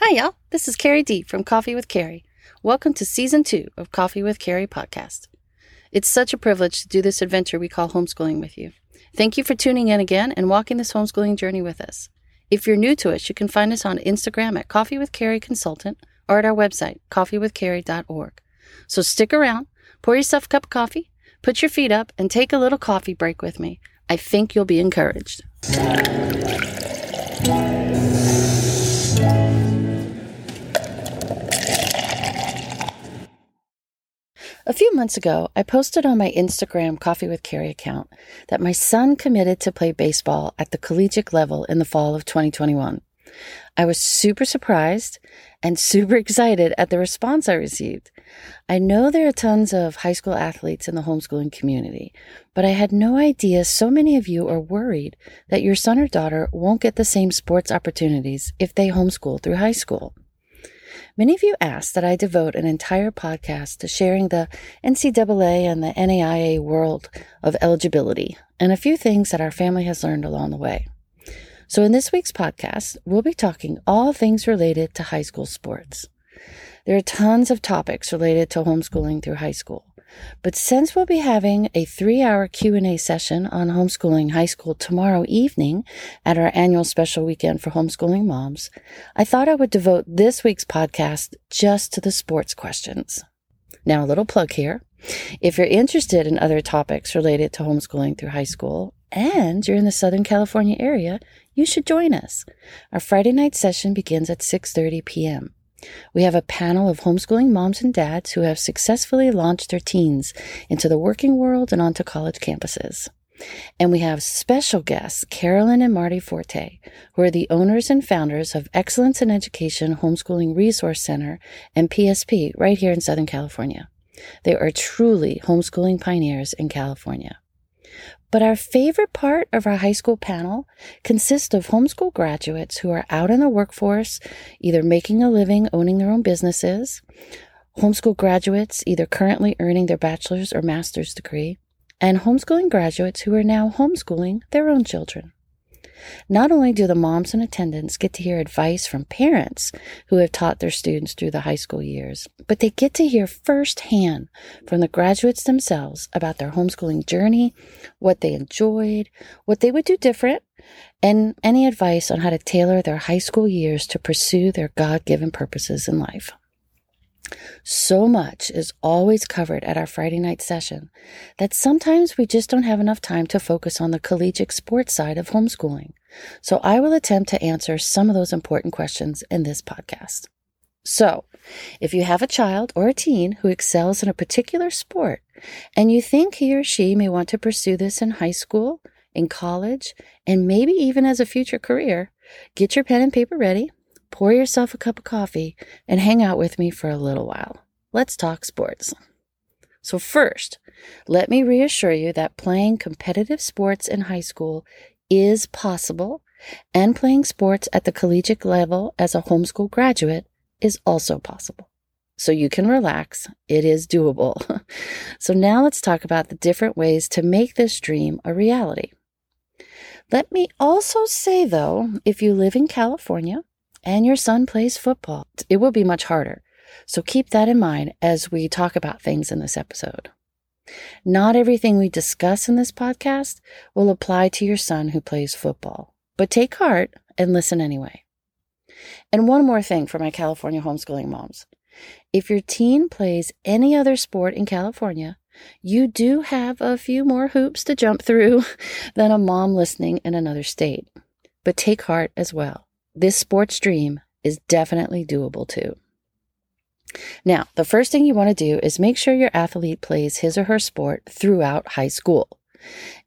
Hi, y'all. This is Carrie D from Coffee with Carrie. Welcome to Season 2 of Coffee with Carrie podcast. It's such a privilege to do this adventure we call homeschooling with you. Thank you for tuning in again and walking this homeschooling journey with us. If you're new to us, you can find us on Instagram at Coffee with Carrie Consultant or at our website, coffeewithcarrie.org. So stick around, pour yourself a cup of coffee, put your feet up, and take a little coffee break with me. I think you'll be encouraged. A few months ago, I posted on my Instagram Coffee with Carrie account that my son committed to play baseball at the collegiate level in the fall of 2021. I was super surprised and super excited at the response I received. I know there are tons of high school athletes in the homeschooling community, but I had no idea so many of you are worried that your son or daughter won't get the same sports opportunities if they homeschool through high school. Many of you asked that I devote an entire podcast to sharing the NCAA and the NAIA world of eligibility and a few things that our family has learned along the way. So in this week's podcast, we'll be talking all things related to high school sports. There are tons of topics related to homeschooling through high school, but since we'll be having a 3-hour Q&A session on homeschooling high school tomorrow evening at our annual special weekend for homeschooling moms, I thought I would devote this week's podcast just to the sports questions. Now, a little plug here. If you're interested in other topics related to homeschooling through high school and you're in the Southern California area, you should join us. Our Friday night session begins at 6:30 p.m. We have a panel of homeschooling moms and dads who have successfully launched their teens into the working world and onto college campuses. And we have special guests, Carolyn and Marty Forte, who are the owners and founders of Excellence in Education Homeschooling Resource Center and PSP right here in Southern California. They are truly homeschooling pioneers in California. But our favorite part of our high school panel consists of homeschool graduates who are out in the workforce, either making a living, owning their own businesses, homeschool graduates either currently earning their bachelor's or master's degree, and homeschooling graduates who are now homeschooling their own children. Not only do the moms in attendance get to hear advice from parents who have taught their students through the high school years, but they get to hear firsthand from the graduates themselves about their homeschooling journey, what they enjoyed, what they would do different, and any advice on how to tailor their high school years to pursue their God-given purposes in life. So much is always covered at our Friday night session that sometimes we just don't have enough time to focus on the collegiate sports side of homeschooling. So I will attempt to answer some of those important questions in this podcast. So if you have a child or a teen who excels in a particular sport and you think he or she may want to pursue this in high school, in college, and maybe even as a future career, get your pen and paper ready. Pour yourself a cup of coffee, and hang out with me for a little while. Let's talk sports. So first, let me reassure you that playing competitive sports in high school is possible, and playing sports at the collegiate level as a homeschool graduate is also possible. So you can relax. It is doable. So now let's talk about the different ways to make this dream a reality. Let me also say, though, if you live in California, and your son plays football, it will be much harder. So keep that in mind as we talk about things in this episode. Not everything we discuss in this podcast will apply to your son who plays football, but take heart and listen anyway. And one more thing for my California homeschooling moms. If your teen plays any other sport in California, you do have a few more hoops to jump through than a mom listening in another state. But take heart as well. This sports dream is definitely doable too. Now, the first thing you want to do is make sure your athlete plays his or her sport throughout high school.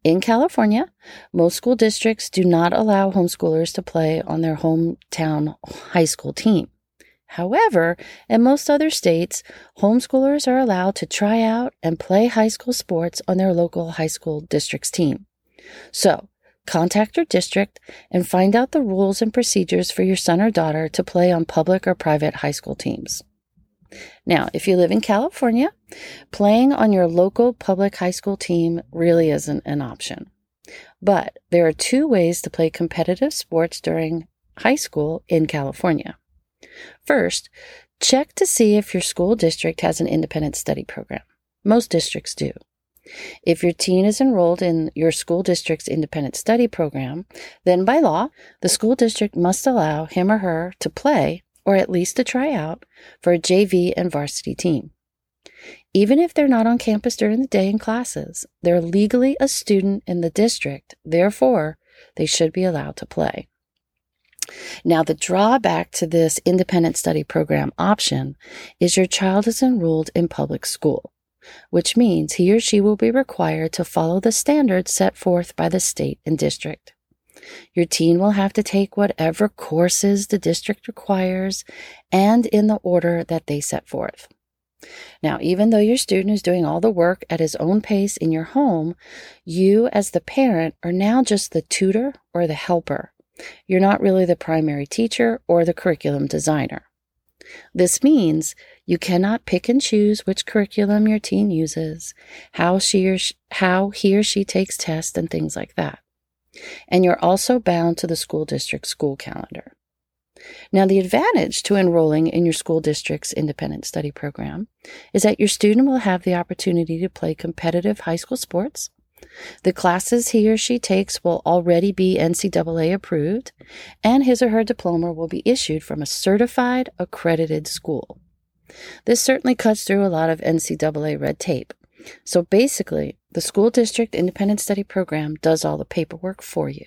In California, most school districts do not allow homeschoolers to play on their hometown high school team. However, in most other states, homeschoolers are allowed to try out and play high school sports on their local high school district's team. So, contact your district and find out the rules and procedures for your son or daughter to play on public or private high school teams. Now, if you live in California, playing on your local public high school team really isn't an option. But there are two ways to play competitive sports during high school in California. First, check to see if your school district has an independent study program. Most districts do. If your teen is enrolled in your school district's independent study program, then by law, the school district must allow him or her to play, or at least to try out, for a JV and varsity team. Even if they're not on campus during the day in classes, they're legally a student in the district. Therefore, they should be allowed to play. Now, the drawback to this independent study program option is your child is enrolled in public school, which means he or she will be required to follow the standards set forth by the state and district. Your teen will have to take whatever courses the district requires and in the order that they set forth. Now, even though your student is doing all the work at his own pace in your home, you as the parent are now just the tutor or the helper. You're not really the primary teacher or the curriculum designer. This means you cannot pick and choose which curriculum your teen uses, how he or she takes tests, and things like that. And you're also bound to the school district school calendar. Now, the advantage to enrolling in your school district's independent study program is that your student will have the opportunity to play competitive high school sports. The classes he or she takes will already be NCAA approved, and his or her diploma will be issued from a certified, accredited school. This certainly cuts through a lot of NCAA red tape. So basically, the school district independent study program does all the paperwork for you.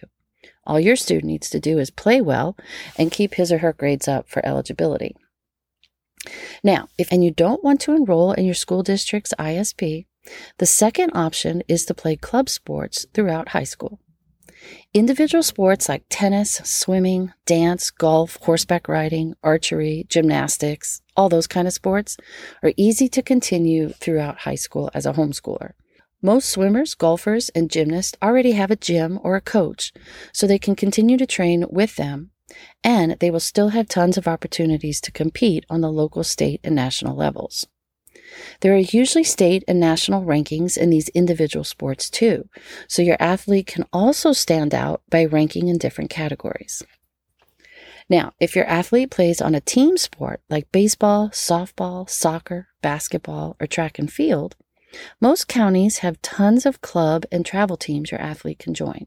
All your student needs to do is play well and keep his or her grades up for eligibility. Now, if you don't want to enroll in your school district's ISP, the second option is to play club sports throughout high school. Individual sports like tennis, swimming, dance, golf, horseback riding, archery, gymnastics, all those kind of sports are easy to continue throughout high school as a homeschooler. Most swimmers, golfers, and gymnasts already have a gym or a coach, so they can continue to train with them, and they will still have tons of opportunities to compete on the local, state, and national levels. There are usually state and national rankings in these individual sports too, so your athlete can also stand out by ranking in different categories. Now, if your athlete plays on a team sport like baseball, softball, soccer, basketball, or track and field, most counties have tons of club and travel teams your athlete can join.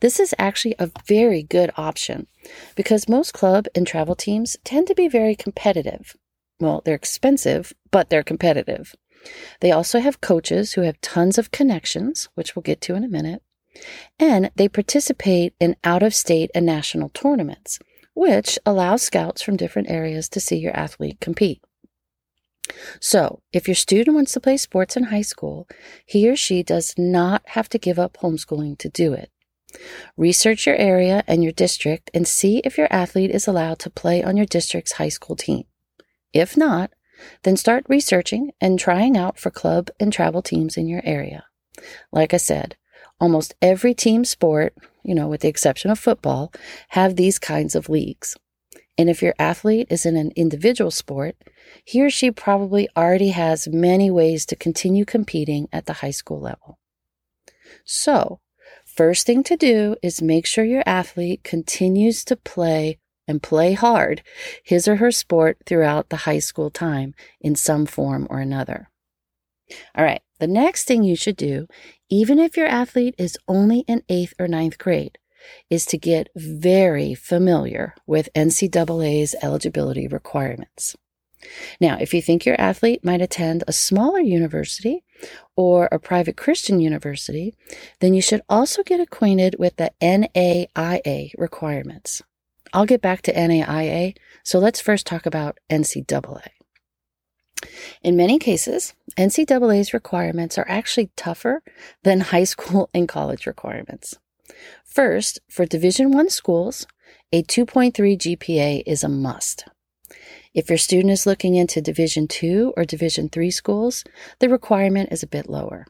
This is actually a very good option because most club and travel teams tend to be very competitive. Well, they're expensive, but they're competitive. They also have coaches who have tons of connections, which we'll get to in a minute, and they participate in out-of-state and national tournaments, which allows scouts from different areas to see your athlete compete. So, if your student wants to play sports in high school, he or she does not have to give up homeschooling to do it. Research your area and your district and see if your athlete is allowed to play on your district's high school team. If not, then start researching and trying out for club and travel teams in your area. Like I said, almost every team sport, with the exception of football, have these kinds of leagues. And if your athlete is in an individual sport, he or she probably already has many ways to continue competing at the high school level. So, first thing to do is make sure your athlete continues to play and play hard his or her sport throughout the high school time in some form or another. All right, the next thing you should do, even if your athlete is only in 8th or 9th grade, is to get very familiar with NCAA's eligibility requirements. Now, if you think your athlete might attend a smaller university or a private Christian university, then you should also get acquainted with the NAIA requirements. I'll get back to NAIA, so let's first talk about NCAA. In many cases, NCAA's requirements are actually tougher than high school and college requirements. First, for Division I schools, a 2.3 GPA is a must. If your student is looking into Division II or Division III schools, the requirement is a bit lower.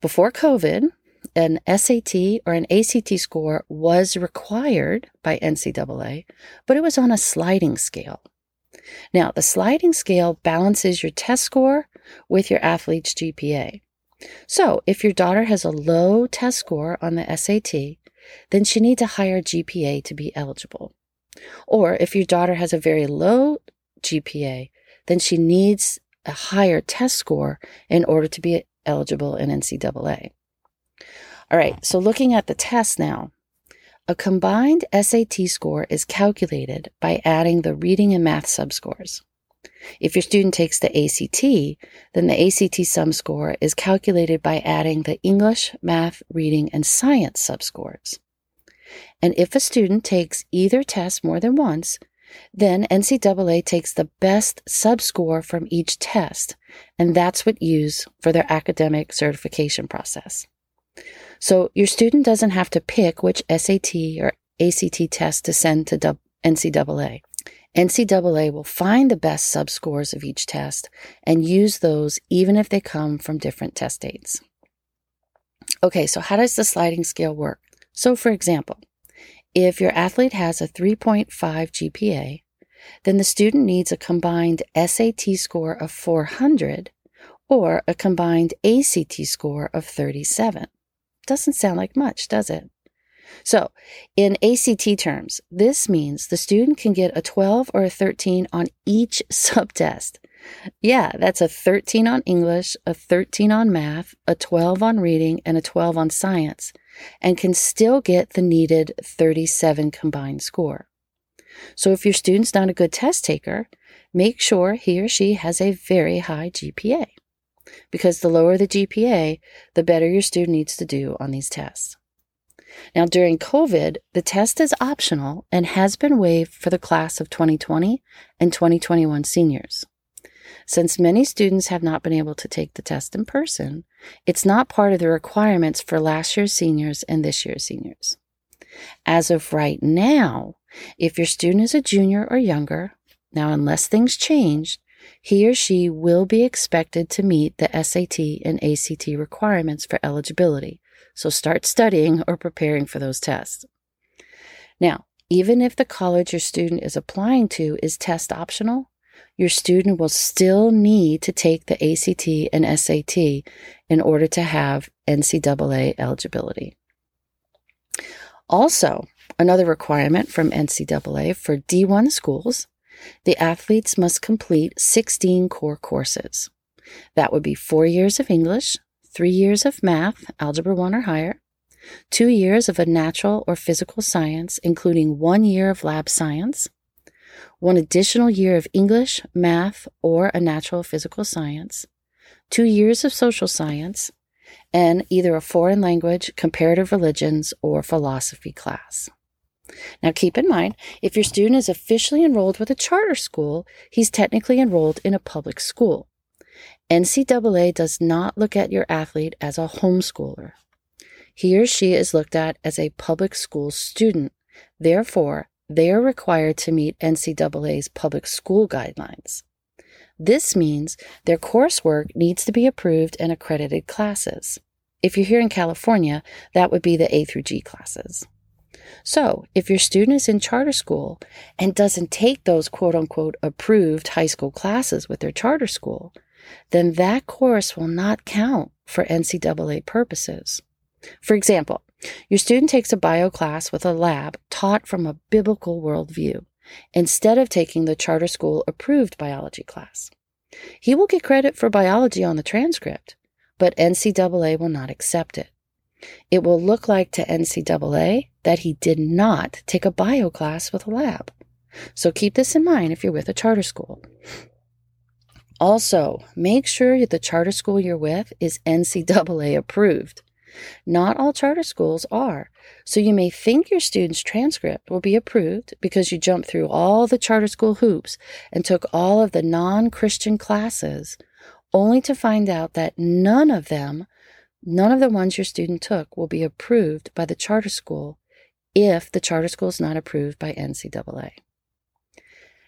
Before COVID, an SAT or an ACT score was required by NCAA, but it was on a sliding scale. Now, the sliding scale balances your test score with your athlete's GPA. So, if your daughter has a low test score on the SAT, then she needs a higher GPA to be eligible. Or if your daughter has a very low GPA, then she needs a higher test score in order to be eligible in NCAA. All right, so looking at the test now, a combined SAT score is calculated by adding the reading and math subscores. If your student takes the ACT, then the ACT sum score is calculated by adding the English, math, reading, and science subscores. And if a student takes either test more than once, then NCAA takes the best subscore from each test, and that's what used for their academic certification process. So your student doesn't have to pick which SAT or ACT test to send to NCAA. NCAA will find the best subscores of each test and use those even if they come from different test dates. Okay, so how does the sliding scale work? So for example, if your athlete has a 3.5 GPA, then the student needs a combined SAT score of 400 or a combined ACT score of 37. Doesn't sound like much, does it? So, in ACT terms, this means the student can get a 12 or a 13 on each subtest. Yeah, that's a 13 on English, a 13 on math, a 12 on reading, and a 12 on science, and can still get the needed 37 combined score. So if your student's not a good test taker, make sure he or she has a very high GPA, because the lower the GPA, the better your student needs to do on these tests. Now, during COVID, the test is optional and has been waived for the class of 2020 and 2021 seniors. Since many students have not been able to take the test in person, it's not part of the requirements for last year's seniors and this year's seniors. As of right now, if your student is a junior or younger, now unless things change, he or she will be expected to meet the SAT and ACT requirements for eligibility. So start studying or preparing for those tests. Now, even if the college your student is applying to is test optional, your student will still need to take the ACT and SAT in order to have NCAA eligibility. Also, another requirement from NCAA for D1 schools, the athletes must complete 16 core courses. That would be 4 years of English, 3 years of math, algebra 1 or higher, 2 years of a natural or physical science, including 1 year of lab science, 1 additional year of English, math, or a natural physical science, 2 years of social science, and either a foreign language, comparative religions, or philosophy class. Now keep in mind, if your student is officially enrolled with a charter school, he's technically enrolled in a public school. NCAA does not look at your athlete as a homeschooler. He or she is looked at as a public school student. Therefore, they are required to meet NCAA's public school guidelines. This means their coursework needs to be approved and accredited classes. If you're here in California, that would be the A through G classes. So, if your student is in charter school and doesn't take those quote-unquote approved high school classes with their charter school, then that course will not count for NCAA purposes. For example, your student takes a bio class with a lab taught from a biblical worldview instead of taking the charter school approved biology class. He will get credit for biology on the transcript, but NCAA will not accept it. It will look like to NCAA that he did not take a bio class with a lab. So keep this in mind if you're with a charter school. Also, make sure that the charter school you're with is NCAA approved. Not all charter schools are, so you may think your student's transcript will be approved because you jumped through all the charter school hoops and took all of the non-Christian classes, only to find out that none of the ones your student took will be approved by the charter school if the charter school is not approved by NCAA.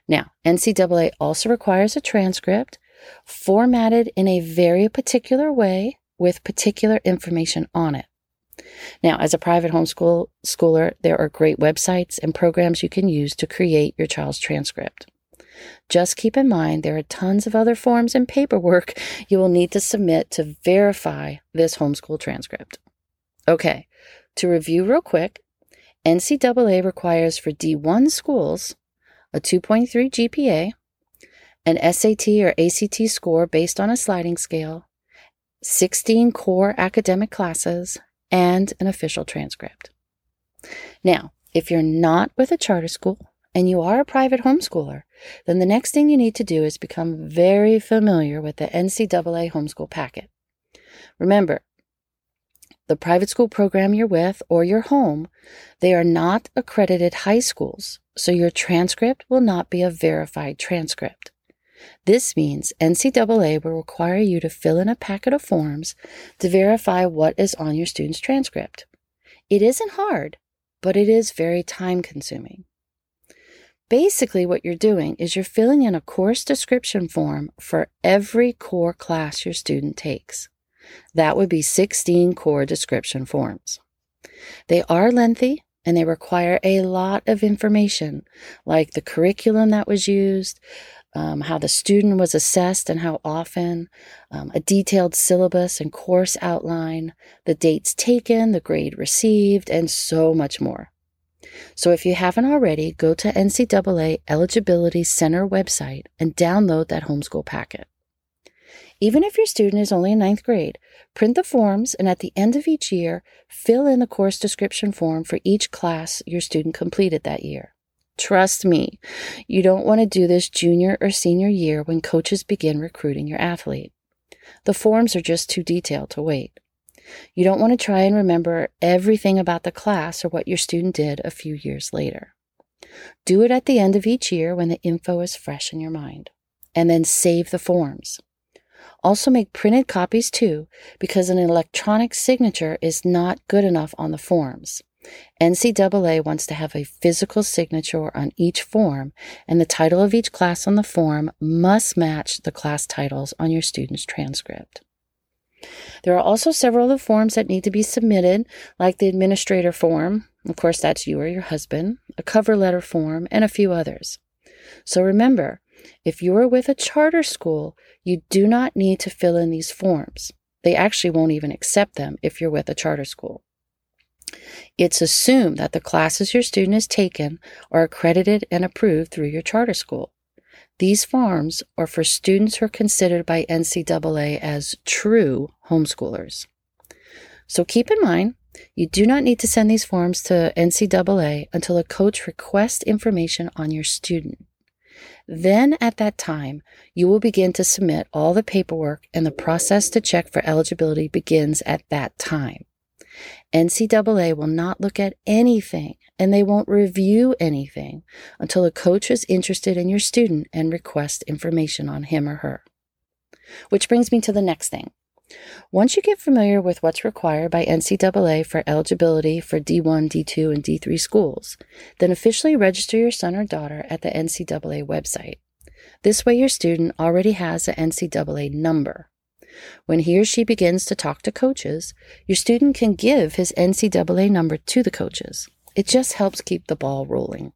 Now, NCAA also requires a transcript formatted in a very particular way with particular information on it. Now, as a private homeschooler, there are great websites and programs you can use to create your child's transcript. Just keep in mind there are tons of other forms and paperwork you will need to submit to verify this homeschool transcript. Okay, to review real quick, NCAA requires for D1 schools a 2.3 GPA, an SAT or ACT score based on a sliding scale, 16 core academic classes, and an official transcript. Now, if you're not with a charter school and you are a private homeschooler, then the next thing you need to do is become very familiar with the NCAA homeschool packet. Remember, the private school program you're with or your home, they are not accredited high schools, so your transcript will not be a verified transcript. This means NCAA will require you to fill in a packet of forms to verify what is on your student's transcript. It isn't hard, but it is very time-consuming. Basically, what you're doing is you're filling in a course description form for every core class your student takes. That would be 16 core description forms. They are lengthy and they require a lot of information, like the curriculum that was used, how the student was assessed and how often, a detailed syllabus and course outline, the dates taken, the grade received, and so much more. So if you haven't already, go to NCAA Eligibility Center website and download that homeschool packet. Even if your student is only in ninth grade, print the forms and at the end of each year, fill in the course description form for each class your student completed that year. Trust me, you don't want to do this junior or senior year when coaches begin recruiting your athlete. The forms are just too detailed to wait. You don't want to try and remember everything about the class or what your student did a few years later. Do it at the end of each year when the info is fresh in your mind, and then save the forms. Also make printed copies too, because an electronic signature is not good enough on the forms. NCAA wants to have a physical signature on each form, and the title of each class on the form must match the class titles on your student's transcript. There are also several other forms that need to be submitted, like the administrator form, of course that's you or your husband, a cover letter form, and a few others. So remember, if you are with a charter school, you do not need to fill in these forms. They actually won't even accept them if you're with a charter school. It's assumed that the classes your student has taken are accredited and approved through your charter school. These forms are for students who are considered by NCAA as true homeschoolers. So keep in mind, you do not need to send these forms to NCAA until a coach requests information on your student. Then at that time, you will begin to submit all the paperwork, and the process to check for eligibility begins at that time. NCAA will not look at anything, and they won't review anything until a coach is interested in your student and requests information on him or her. Which brings me to the next thing. Once you get familiar with what's required by NCAA for eligibility for D1, D2, and D3 schools, then officially register your son or daughter at the NCAA website. This way your student already has an NCAA number. When he or she begins to talk to coaches, your student can give his NCAA number to the coaches. It just helps keep the ball rolling.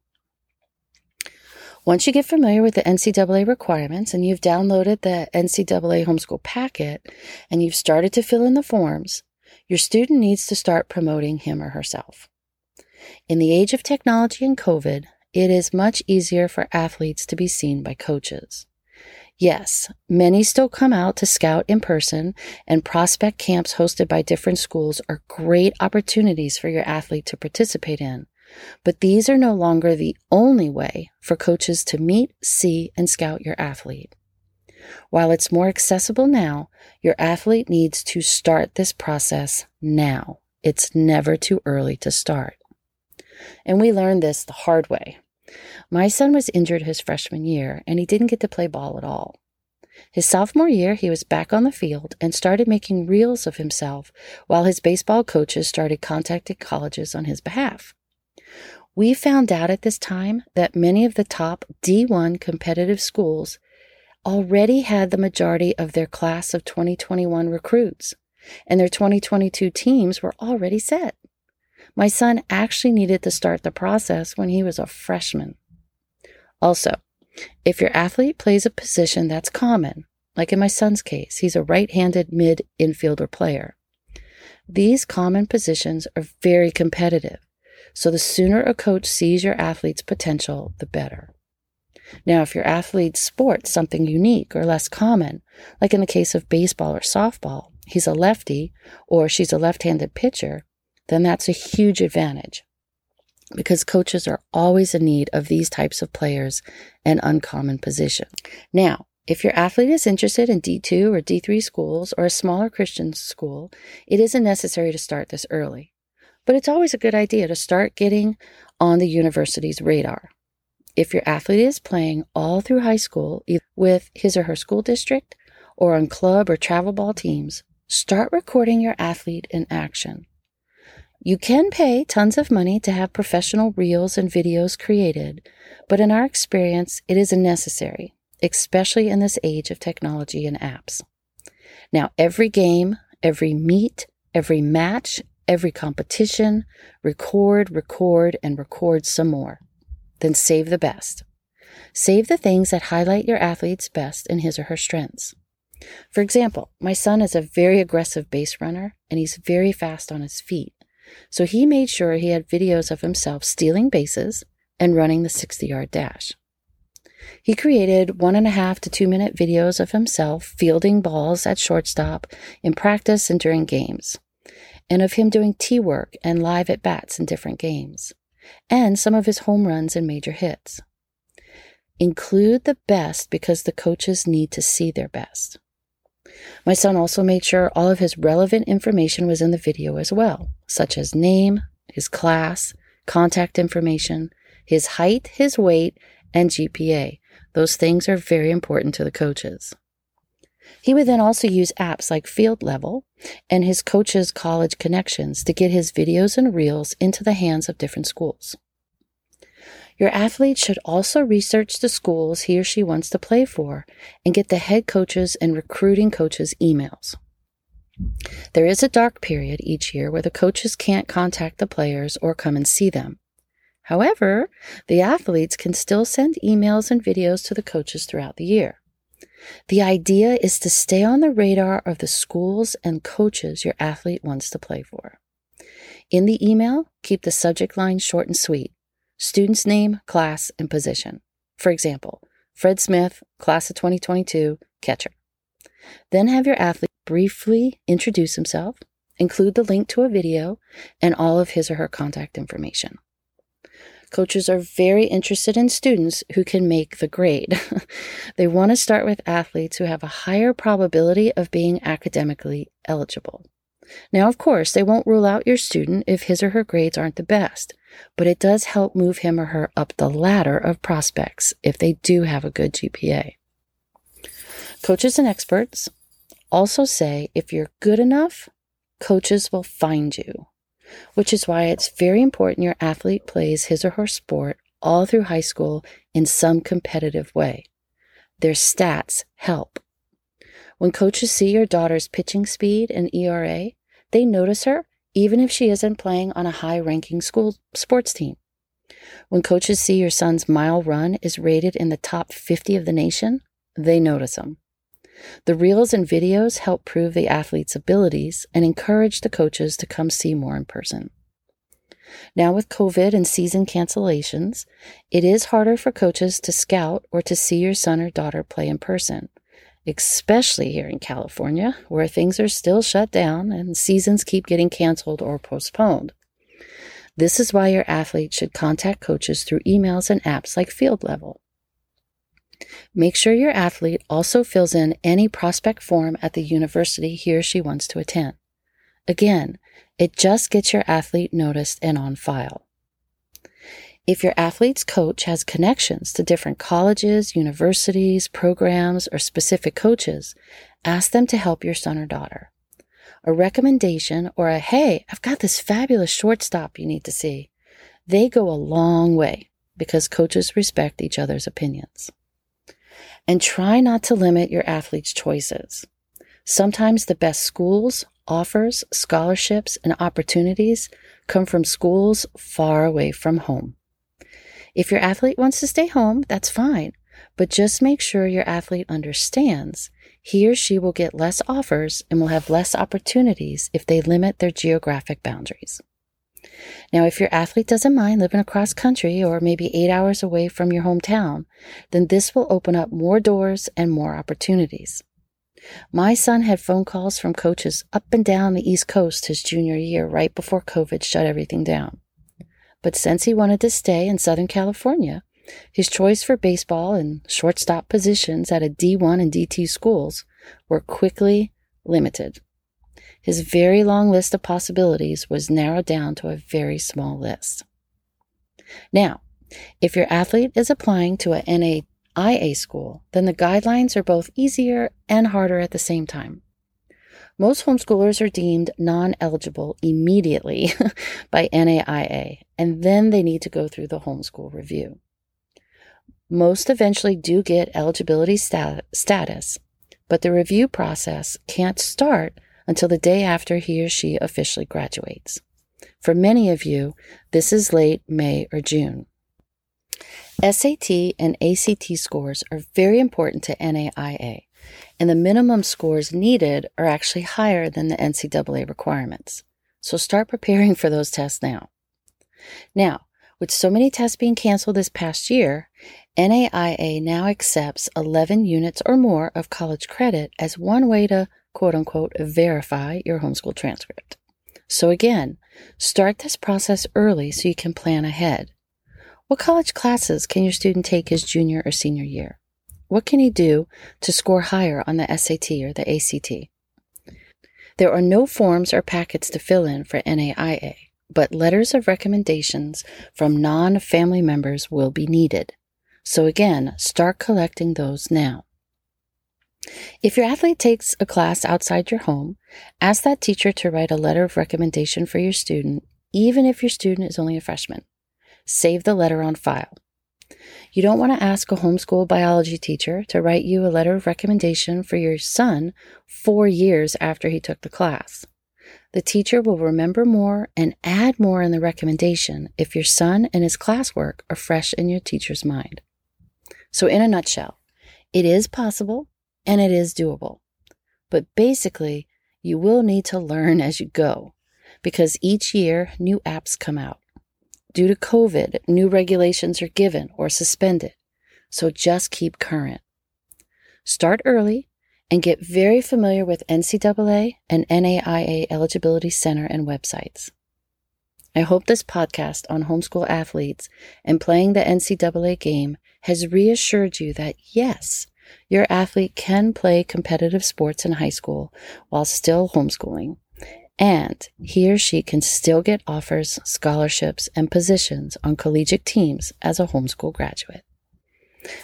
Once you get familiar with the NCAA requirements and you've downloaded the NCAA homeschool packet and you've started to fill in the forms, your student needs to start promoting him or herself. In the age of technology and COVID, it is much easier for athletes to be seen by coaches. Yes, many still come out to scout in person, and prospect camps hosted by different schools are great opportunities for your athlete to participate in. But these are no longer the only way for coaches to meet, see, and scout your athlete. While it's more accessible now, your athlete needs to start this process now. It's never too early to start. And we learned this the hard way. My son was injured his freshman year, and he didn't get to play ball at all. His sophomore year, he was back on the field and started making reels of himself while his baseball coaches started contacting colleges on his behalf. We found out at this time that many of the top D1 competitive schools already had the majority of their class of 2021 recruits, and their 2022 teams were already set. My son actually needed to start the process when he was a freshman. Also, if your athlete plays a position that's common, like in my son's case, he's a right-handed mid-infielder player. These common positions are very competitive, So the sooner a coach sees your athlete's potential, the better. Now, if your athlete's sport's something unique or less common, like in the case of baseball or softball, he's a lefty or she's a left-handed pitcher, then that's a huge advantage because coaches are always in need of these types of players and uncommon positions. Now, if your athlete is interested in D2 or D3 schools or a smaller Christian school, it isn't necessary to start this early. But it's always a good idea to start getting on the university's radar. If your athlete is playing all through high school, either with his or her school district or on club or travel ball teams, start recording your athlete in action. You can pay tons of money to have professional reels and videos created, but in our experience, it isn't necessary, especially in this age of technology and apps. Now, every game, every meet, every match, every competition, record, and record some more. Then save the best. Save the things that highlight your athlete's best and his or her strengths. For example, my son is a very aggressive base runner, and he's very fast on his feet. So he made sure he had videos of himself stealing bases and running the 60-yard dash. He created 1.5 to 2 minute videos of himself fielding balls at shortstop in practice and during games, and of him doing tee work and live at-bats in different games, and some of his home runs and major hits. Include the best because the coaches need to see their best. My son also made sure all of his relevant information was in the video as well, such as name, his class, contact information, his height, his weight, and GPA. Those things are very important to the coaches. He would then also use apps like Field Level and his coach's college connections to get his videos and reels into the hands of different schools. Your athlete should also research the schools he or she wants to play for and get the head coaches and recruiting coaches' emails. There is a dark period each year where the coaches can't contact the players or come and see them. However, the athletes can still send emails and videos to the coaches throughout the year. The idea is to stay on the radar of the schools and coaches your athlete wants to play for. In the email, keep the subject line short and sweet. Student's name, class, and position. For example, Fred Smith, class of 2022, catcher. Then have your athlete briefly introduce himself, include the link to a video, and all of his or her contact information. Coaches are very interested in students who can make the grade. They want to start with athletes who have a higher probability of being academically eligible. Now, of course, they won't rule out your student if his or her grades aren't the best, but it does help move him or her up the ladder of prospects if they do have a good GPA. Coaches and experts also say if you're good enough, coaches will find you, which is why it's very important your athlete plays his or her sport all through high school in some competitive way. Their stats help. When coaches see your daughter's pitching speed and ERA, they notice her even if she isn't playing on a high-ranking school sports team. When coaches see your son's mile run is rated in the top 50 of the nation, they notice him. The reels and videos help prove the athlete's abilities and encourage the coaches to come see more in person. Now with COVID and season cancellations, it is harder for coaches to scout or to see your son or daughter play in person, especially here in California, where things are still shut down and seasons keep getting canceled or postponed. This is why your athlete should contact coaches through emails and apps like Field Level. Make sure your athlete also fills in any prospect form at the university he or she wants to attend. Again, it just gets your athlete noticed and on file. If your athlete's coach has connections to different colleges, universities, programs, or specific coaches, ask them to help your son or daughter. A recommendation or a, hey, I've got this fabulous shortstop you need to see. They go a long way because coaches respect each other's opinions. And try not to limit your athlete's choices. Sometimes the best schools, offers, scholarships, and opportunities come from schools far away from home. If your athlete wants to stay home, that's fine, but just make sure your athlete understands he or she will get less offers and will have less opportunities if they limit their geographic boundaries. Now, if your athlete doesn't mind living across country or maybe 8 hours away from your hometown, then this will open up more doors and more opportunities. My son had phone calls from coaches up and down the East Coast his junior year right before COVID shut everything down. But since he wanted to stay in Southern California, his choice for baseball and shortstop positions at a D1 and D2 schools were quickly limited. His very long list of possibilities was narrowed down to a very small list. Now, if your athlete is applying to a NAIA school, then the guidelines are both easier and harder at the same time. Most homeschoolers are deemed non-eligible immediately by NAIA, and then they need to go through the homeschool review. Most eventually do get eligibility status, but the review process can't start until the day after he or she officially graduates. For many of you, this is late May or June. SAT and ACT scores are very important to NAIA, and the minimum scores needed are actually higher than the NCAA requirements. So start preparing for those tests now. Now, with so many tests being canceled this past year, NAIA now accepts 11 units or more of college credit as one way to quote-unquote verify your homeschool transcript. So again, start this process early so you can plan ahead. What college classes can your student take his junior or senior year? What can he do to score higher on the SAT or the ACT? There are no forms or packets to fill in for NAIA, but letters of recommendations from non-family members will be needed. So again, start collecting those now. If your athlete takes a class outside your home, ask that teacher to write a letter of recommendation for your student, even if your student is only a freshman. Save the letter on file. You don't want to ask a homeschool biology teacher to write you a letter of recommendation for your son 4 years after he took the class. The teacher will remember more and add more in the recommendation if your son and his classwork are fresh in your teacher's mind. So in a nutshell, it is possible and it is doable. But basically, you will need to learn as you go because each year new apps come out. Due to COVID, new regulations are given or suspended, so just keep current. Start early and get very familiar with NCAA and NAIA Eligibility Center and websites. I hope this podcast on homeschool athletes and playing the NCAA game has reassured you that yes, your athlete can play competitive sports in high school while still homeschooling. And he or she can still get offers, scholarships, and positions on collegiate teams as a homeschool graduate.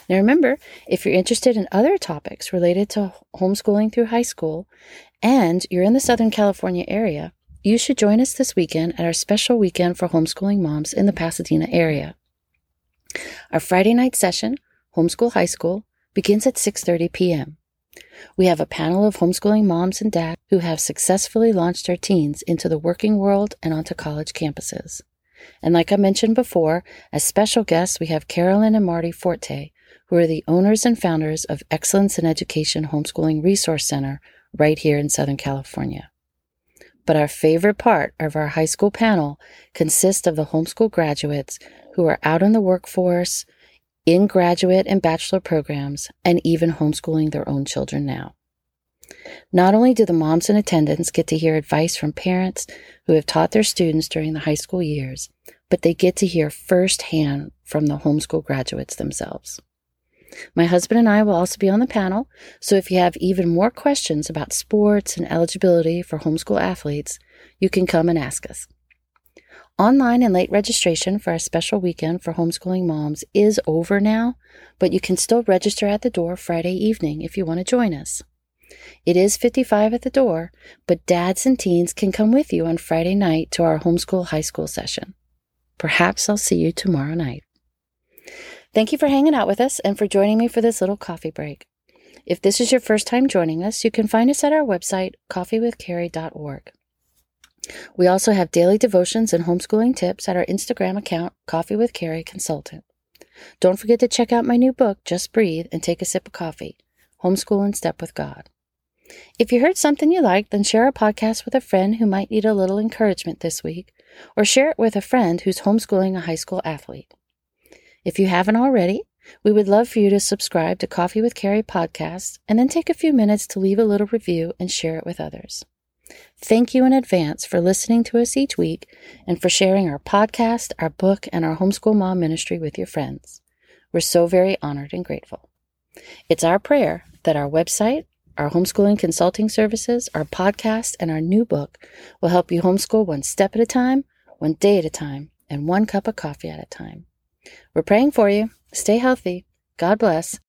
Now remember, if you're interested in other topics related to homeschooling through high school and you're in the Southern California area, you should join us this weekend at our special weekend for homeschooling moms in the Pasadena area. Our Friday night session, Homeschool High School, begins at 6:30 p.m. We have a panel of homeschooling moms and dads who have successfully launched their teens into the working world and onto college campuses. And like I mentioned before, as special guests, we have Carolyn and Marty Forte, who are the owners and founders of Excellence in Education Homeschooling Resource Center right here in Southern California. But our favorite part of our high school panel consists of the homeschool graduates who are out in the workforce, in graduate and bachelor programs, and even homeschooling their own children now. Not only do the moms in attendance get to hear advice from parents who have taught their students during the high school years, but they get to hear firsthand from the homeschool graduates themselves. My husband and I will also be on the panel, so if you have even more questions about sports and eligibility for homeschool athletes, you can come and ask us. Online and late registration for our special weekend for homeschooling moms is over now, but you can still register at the door Friday evening if you want to join us. It is $55 at the door, but dads and teens can come with you on Friday night to our homeschool high school session. Perhaps I'll see you tomorrow night. Thank you for hanging out with us and for joining me for this little coffee break. If this is your first time joining us, you can find us at our website, coffeewithcarrie.org. We also have daily devotions and homeschooling tips at our Instagram account, Coffee with Carrie Consultant. Don't forget to check out my new book, Just Breathe, and Take a Sip of Coffee, Homeschool in Step with God. If you heard something you liked, then share our podcast with a friend who might need a little encouragement this week, or share it with a friend who's homeschooling a high school athlete. If you haven't already, we would love for you to subscribe to Coffee with Carrie podcast and then take a few minutes to leave a little review and share it with others. Thank you in advance for listening to us each week and for sharing our podcast, our book, and our homeschool mom ministry with your friends. We're so very honored and grateful. It's our prayer that our website, our homeschooling consulting services, our podcast, and our new book will help you homeschool one step at a time, one day at a time, and one cup of coffee at a time. We're praying for you. Stay healthy. God bless.